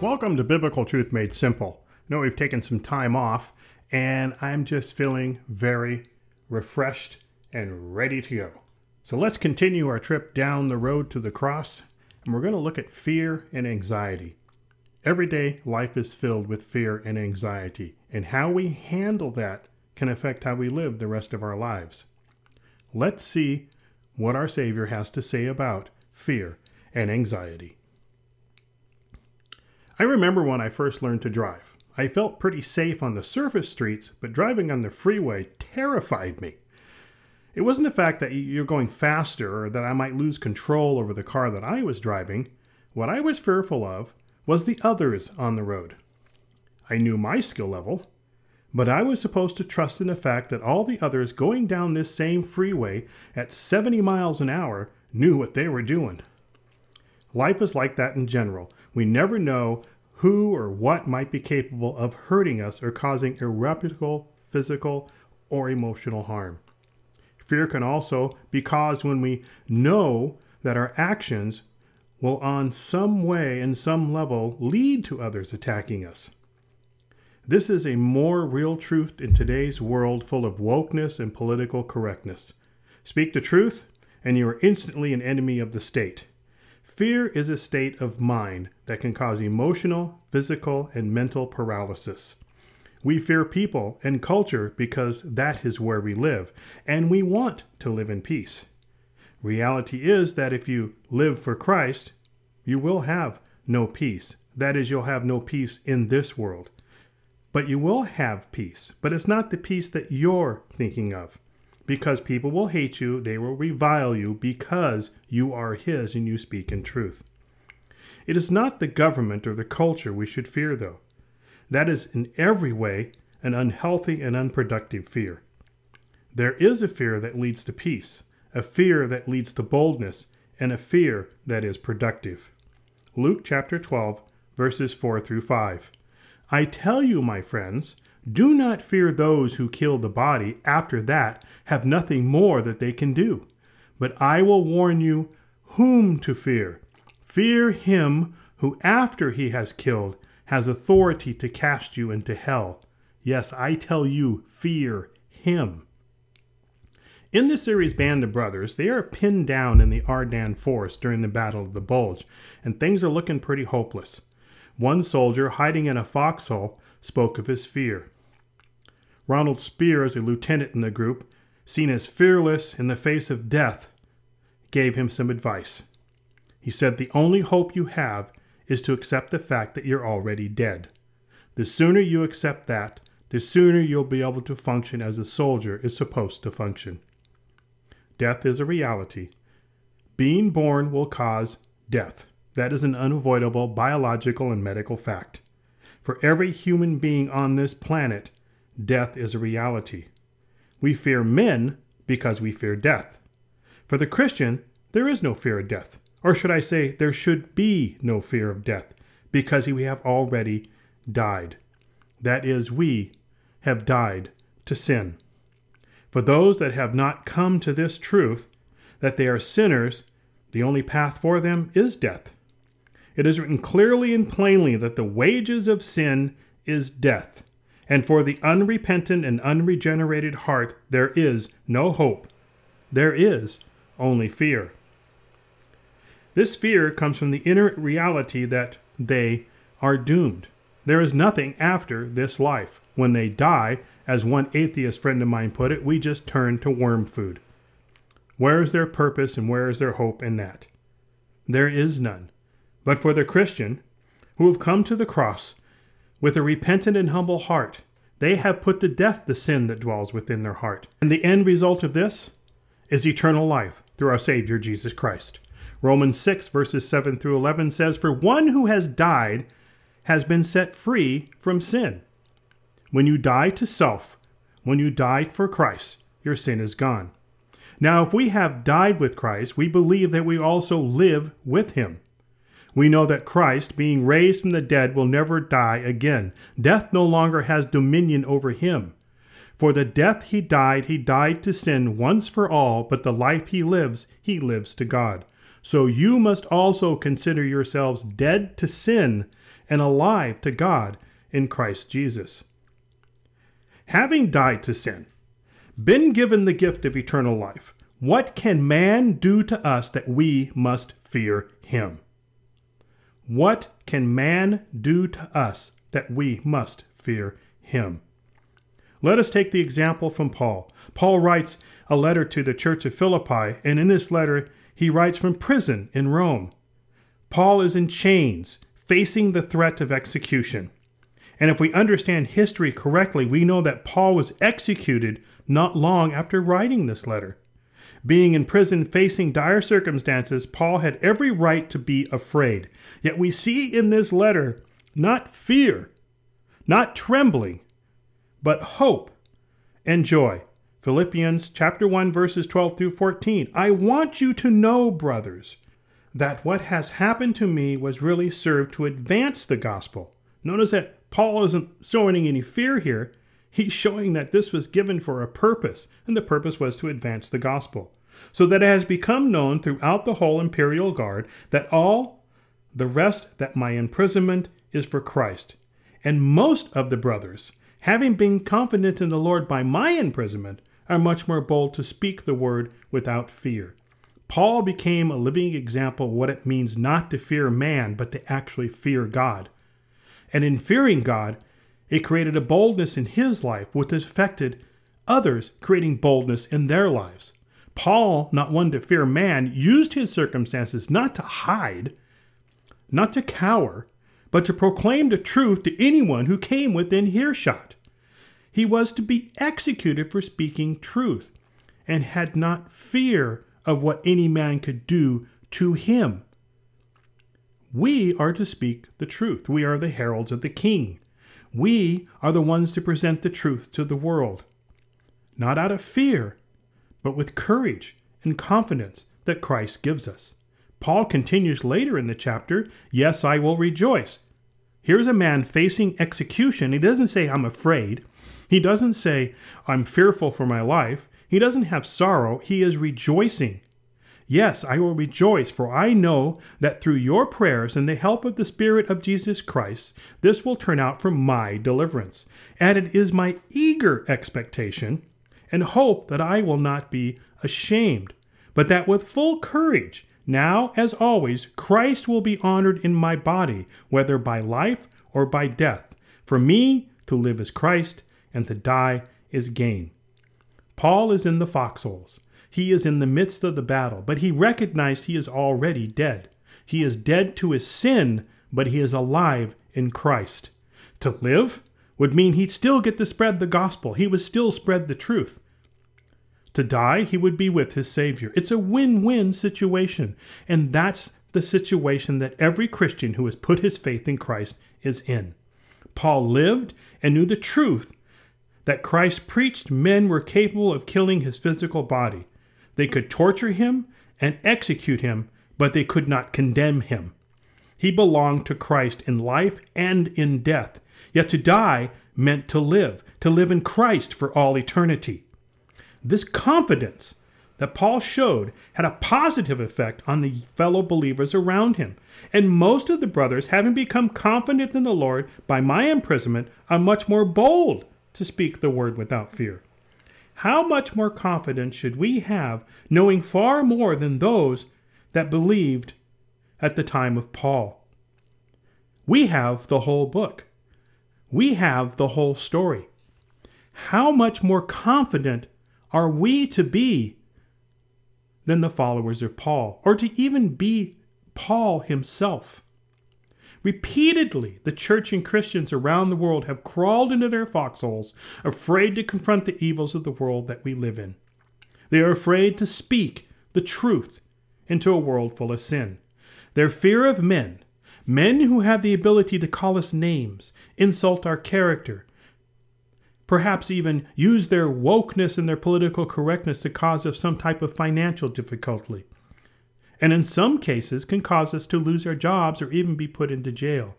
Welcome to Biblical Truth Made Simple. I know we've taken some time off, and I'm just feeling very refreshed and ready to go. So let's continue our trip down the road to the cross, and we're going to look at fear and anxiety. Everyday life is filled with fear and anxiety, and how we handle that can affect how we live the rest of our lives. Let's see what our Savior has to say about fear and anxiety. I remember when I first learned to drive. I felt pretty safe on the surface streets, but driving on the freeway terrified me. It wasn't the fact that you're going faster or that I might lose control over the car that I was driving. What I was fearful of was the others on the road. I knew my skill level, but I was supposed to trust in the fact that all the others going down this same freeway at 70 miles an hour knew what they were doing. Life is like that in general. We never know who or what might be capable of hurting us or causing irreparable physical or emotional harm. Fear can also be caused when we know that our actions will on some way and some level lead to others attacking us. This is a more real truth in today's world full of wokeness and political correctness. Speak the truth, and you are instantly an enemy of the state. Fear is a state of mind that can cause emotional, physical, and mental paralysis. We fear people and culture because that is where we live, and we want to live in peace. Reality is that if you live for Christ, you will have no peace. That is, you'll have no peace in this world. But you will have peace, but it's not the peace that you're thinking of. Because people will hate you, they will revile you because you are His and you speak in truth. It is not the government or the culture we should fear, though. That is in every way an unhealthy and unproductive fear. There is a fear that leads to peace, a fear that leads to boldness, and a fear that is productive. Luke chapter 12, verses 4 through 5. I tell you, my friends, do not fear those who kill the body, after that have nothing more that they can do. But I will warn you whom to fear. Fear him who, after he has killed, has authority to cast you into hell. Yes, I tell you, fear him. In the series Band of Brothers, they are pinned down in the Ardennes Forest during the Battle of the Bulge, and things are looking pretty hopeless. One soldier, hiding in a foxhole, spoke of his fear. Ronald Spears, a lieutenant in the group, seen as fearless in the face of death, gave him some advice. He said, the only hope you have is to accept the fact that you're already dead. The sooner you accept that, the sooner you'll be able to function as a soldier is supposed to function. Death is a reality. Being born will cause death. That is an unavoidable biological and medical fact. For every human being on this planet, death is a reality. We fear men because we fear death. For the Christian, there is no fear of death. Or should I say, there should be no fear of death, because we have already died. That is, we have died to sin. For those that have not come to this truth, that they are sinners, the only path for them is death. It is written clearly and plainly that the wages of sin is death, and for the unrepentant and unregenerated heart there is no hope. There is only fear. This fear comes from the inner reality that they are doomed. There is nothing after this life. When they die, as one atheist friend of mine put it, we just turn to worm food. Where is their purpose and where is their hope in that? There is none. But for the Christian, who have come to the cross with a repentant and humble heart, they have put to death the sin that dwells within their heart. And the end result of this is eternal life through our Savior, Jesus Christ. Romans 6, verses 7 through 11 says, for one who has died has been set free from sin. When you die to self, when you die for Christ, your sin is gone. Now, if we have died with Christ, we believe that we also live with him. We know that Christ, being raised from the dead, will never die again. Death no longer has dominion over him. For the death he died to sin once for all, but the life he lives to God. So you must also consider yourselves dead to sin and alive to God in Christ Jesus. Having died to sin, been given the gift of eternal life, what can man do to us that we must fear him? What can man do to us that we must fear him? Let us take the example from Paul. Paul writes a letter to the church of Philippi, and in this letter, he writes from prison in Rome. Paul is in chains, facing the threat of execution. And if we understand history correctly, we know that Paul was executed not long after writing this letter. Being in prison, facing dire circumstances, Paul had every right to be afraid. Yet we see in this letter not fear, not trembling, but hope and joy. Philippians chapter 1, verses 12 through 14. I want you to know, brothers, that what has happened to me was really served to advance the gospel. Notice that Paul isn't sowing any fear here. He's showing that this was given for a purpose, and the purpose was to advance the gospel, so that it has become known throughout the whole imperial guard that all the rest that my imprisonment is for Christ. And most of the brothers, having been confident in the Lord by my imprisonment, are much more bold to speak the word without fear. Paul became a living example of what it means not to fear man, but to actually fear God. And in fearing God, it created a boldness in his life which affected others, creating boldness in their lives. Paul, not one to fear man, used his circumstances not to hide, not to cower, but to proclaim the truth to anyone who came within earshot. He was to be executed for speaking truth, and had not fear of what any man could do to him. We are to speak the truth. We are the heralds of the King. We are the ones to present the truth to the world, not out of fear, but with courage and confidence that Christ gives us. Paul continues later in the chapter, yes, I will rejoice. Here's a man facing execution. He doesn't say, I'm afraid. He doesn't say, I'm fearful for my life. He doesn't have sorrow. He is rejoicing. Yes, I will rejoice, for I know that through your prayers and the help of the Spirit of Jesus Christ, this will turn out for my deliverance. And it is my eager expectation and hope that I will not be ashamed, but that with full courage, now as always, Christ will be honored in my body, whether by life or by death. For me, to live is Christ, and to die is gain. Paul is in the foxholes. He is in the midst of the battle, but he recognized he is already dead. He is dead to his sin, but he is alive in Christ. To live would mean he'd still get to spread the gospel. He would still spread the truth. To die, he would be with his Savior. It's a win-win situation, and that's the situation that every Christian who has put his faith in Christ is in. Paul lived and knew the truth that Christ preached men were capable of killing his physical body. They could torture him and execute him, but they could not condemn him. He belonged to Christ in life and in death. Yet to die meant to live in Christ for all eternity. This confidence that Paul showed had a positive effect on the fellow believers around him. And most of the brothers, having become confident in the Lord by my imprisonment, are much more bold to speak the word without fear. How much more confidence should we have, knowing far more than those that believed at the time of Paul? We have the whole book. We have the whole story. How much more confident are we to be than the followers of Paul, or to even be Paul himself? Repeatedly, the church and Christians around the world have crawled into their foxholes, afraid to confront the evils of the world that we live in. They are afraid to speak the truth into a world full of sin. Their fear of men who have the ability to call us names, insult our character, perhaps even use their wokeness and their political correctness to cause us some type of financial difficulty, and in some cases can cause us to lose our jobs or even be put into jail.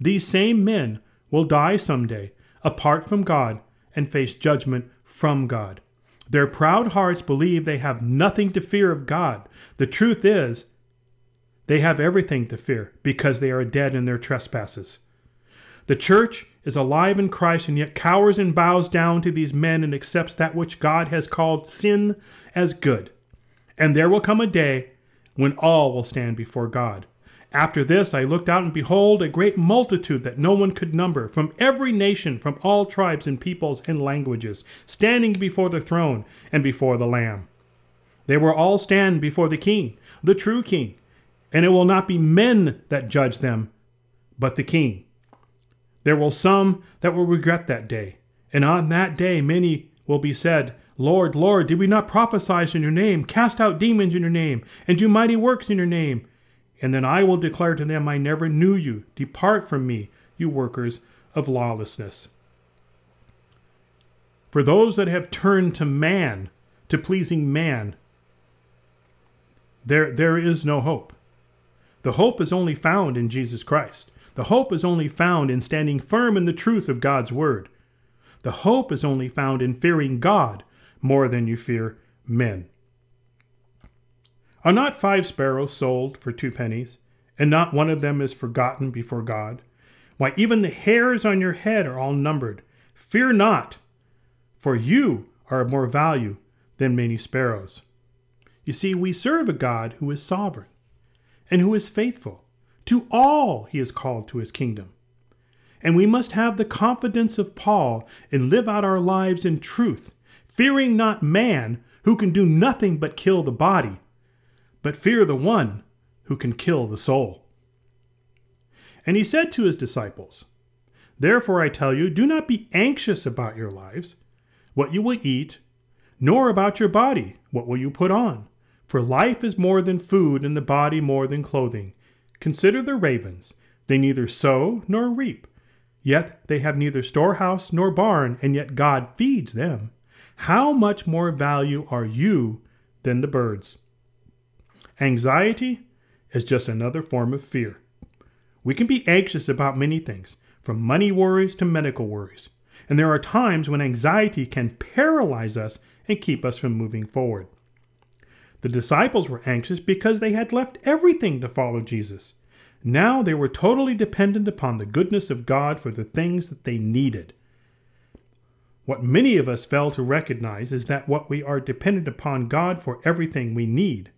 These same men will die someday apart from God and face judgment from God. Their proud hearts believe they have nothing to fear of God. The truth is, They have everything to fear because they are dead in their trespasses. The church is alive in Christ and yet cowers and bows down to these men and accepts that which God has called sin as good. And there will come a day when all will stand before God. After this I looked out, and behold, a great multitude that no one could number, from every nation, from all tribes and peoples and languages, standing before the throne and before the Lamb. They will all stand before the King, the true King, and it will not be men that judge them, but the King. There will some that will regret that day, and on that day many will be said, Lord, Lord, did we not prophesy in your name, cast out demons in your name, and do mighty works in your name? And then I will declare to them, I never knew you. Depart from me, you workers of lawlessness. For those that have turned to man, to pleasing man, there is no hope. The hope is only found in Jesus Christ. The hope is only found in standing firm in the truth of God's word. The hope is only found in fearing God more than you fear men. Are not 5 sparrows sold for 2 pennies, and not one of them is forgotten before God? Why, even the hairs on your head are all numbered. Fear not, for you are of more value than many sparrows. You see, we serve a God who is sovereign and who is faithful to all he is called to his kingdom. And we must have the confidence of Paul and live out our lives in truth, fearing not man who can do nothing but kill the body, but fear the one who can kill the soul. And he said to his disciples, Therefore I tell you, do not be anxious about your lives, what you will eat, nor about your body, what will you put on? For life is more than food, and the body more than clothing. Consider the ravens, they neither sow nor reap, yet they have neither storehouse nor barn, and yet God feeds them. How much more value are you than the birds? Anxiety is just another form of fear. We can be anxious about many things, from money worries to medical worries. And there are times when anxiety can paralyze us and keep us from moving forward. The disciples were anxious because they had left everything to follow Jesus. Now they were totally dependent upon the goodness of God for the things that they needed. What many of us fail to recognize is that what we are dependent upon God for everything we need.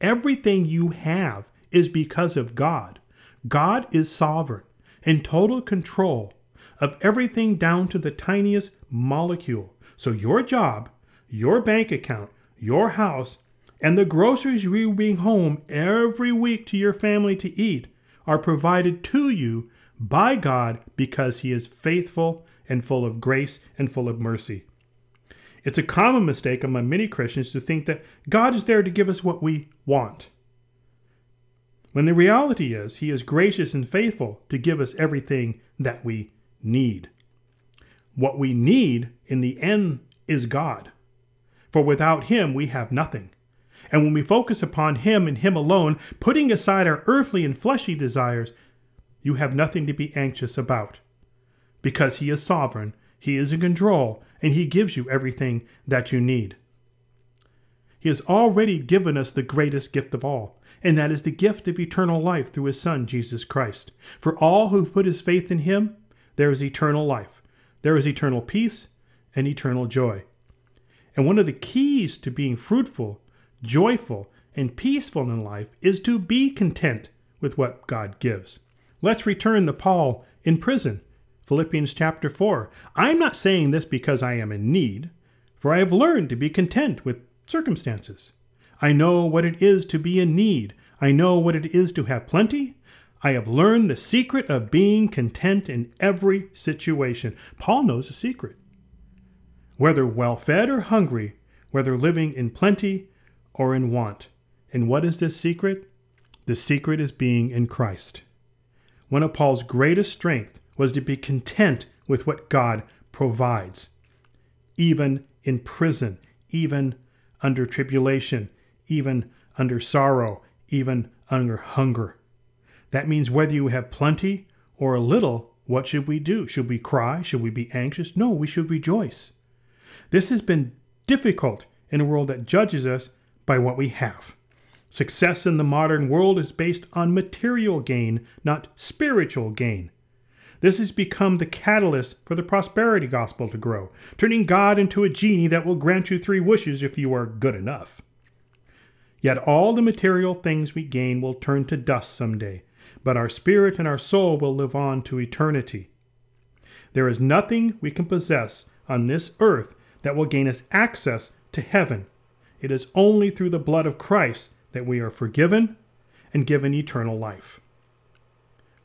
Everything you have is because of God. God is sovereign, in total control of everything down to the tiniest molecule. So your job, your bank account, your house, and the groceries you bring home every week to your family to eat are provided to you by God because he is faithful and full of grace and full of mercy. It's a common mistake among many Christians to think that God is there to give us what we want, when the reality is he is gracious and faithful to give us everything that we need. What we need in the end is God, for without him we have nothing. And when we focus upon him and him alone, putting aside our earthly and fleshly desires, you have nothing to be anxious about. Because he is sovereign, he is in control, and he gives you everything that you need. He has already given us the greatest gift of all, and that is the gift of eternal life through his Son, Jesus Christ. For all who put his faith in him, there is eternal life. There is eternal peace and eternal joy. And one of the keys to being fruitful, joyful, and peaceful in life is to be content with what God gives. Let's return to Paul in prison. Philippians chapter 4. I'm not saying this because I am in need, for I have learned to be content with circumstances. I know what it is to be in need. I know what it is to have plenty. I have learned the secret of being content in every situation. Paul knows the secret. Whether well-fed or hungry, whether living in plenty or in want. And what is this secret? The secret is being in Christ. One of Paul's greatest strengths was to be content with what God provides, even in prison, even under tribulation, even under sorrow, even under hunger. That means whether you have plenty or a little, what should we do? Should we cry? Should we be anxious? No, we should rejoice. This has been difficult in a world that judges us by what we have. Success in the modern world is based on material gain, not spiritual gain. This has become the catalyst for the prosperity gospel to grow, turning God into a genie that will grant you three wishes if you are good enough. Yet all the material things we gain will turn to dust someday, but our spirit and our soul will live on to eternity. There is nothing we can possess on this earth that will gain us access to heaven. It is only through the blood of Christ that we are forgiven and given eternal life.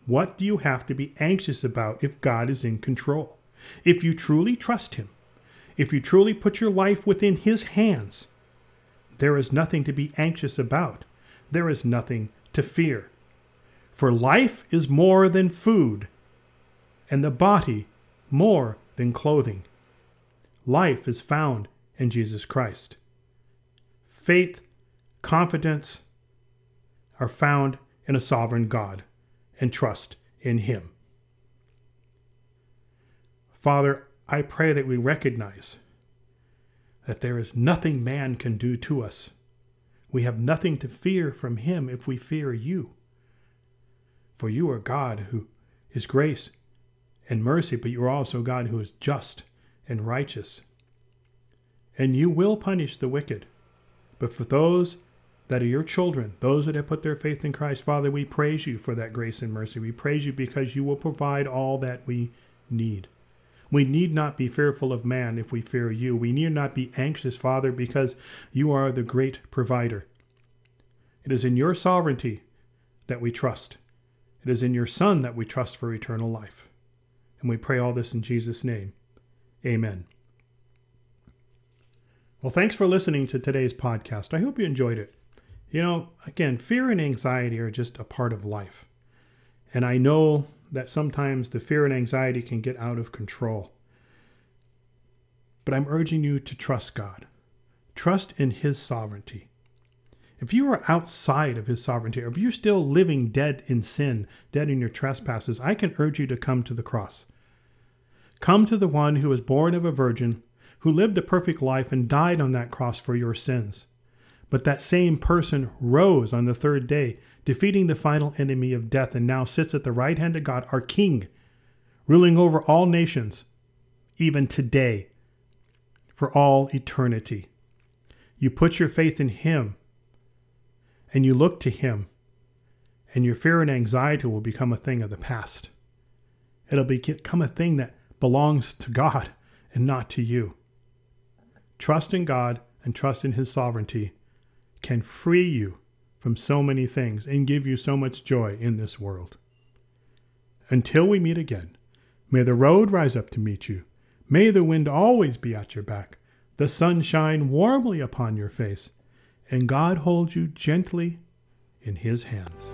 What do you have to be anxious about if God is in control? If you truly trust Him, if you truly put your life within His hands, there is nothing to be anxious about. There is nothing to fear. For life is more than food, and the body more than clothing. Life is found in Jesus Christ. Faith, confidence are found in a sovereign God, and trust in Him. Father, I pray that we recognize that there is nothing man can do to us. We have nothing to fear from Him if we fear You. For You are God who is grace and mercy, but You are also God who is just and righteous. And You will punish the wicked. But for those that are Your children, those that have put their faith in Christ, Father, we praise You for that grace and mercy. We praise You because You will provide all that we need. We need not be fearful of man if we fear You. We need not be anxious, Father, because You are the great provider. It is in Your sovereignty that we trust. It is in Your Son that we trust for eternal life. And we pray all this in Jesus' name. Amen. Well, thanks for listening to today's podcast. I hope you enjoyed it. You know, again, fear and anxiety are just a part of life. And I know that sometimes the fear and anxiety can get out of control. But I'm urging you to trust God. Trust in His sovereignty. If you are outside of His sovereignty, or if you're still living dead in sin, dead in your trespasses, I can urge you to come to the cross. Come to the one who was born of a virgin, who lived a perfect life and died on that cross for your sins. But that same person rose on the third day, defeating the final enemy of death, and now sits at the right hand of God, our King, ruling over all nations, even today, for all eternity. You put your faith in Him, and you look to Him, and your fear and anxiety will become a thing of the past. It'll become a thing that belongs to God and not to you. Trust in God and trust in His sovereignty can free you from so many things and give you so much joy in this world. Until we meet again, may the road rise up to meet you. May the wind always be at your back, the sun shine warmly upon your face, and God hold you gently in His hands.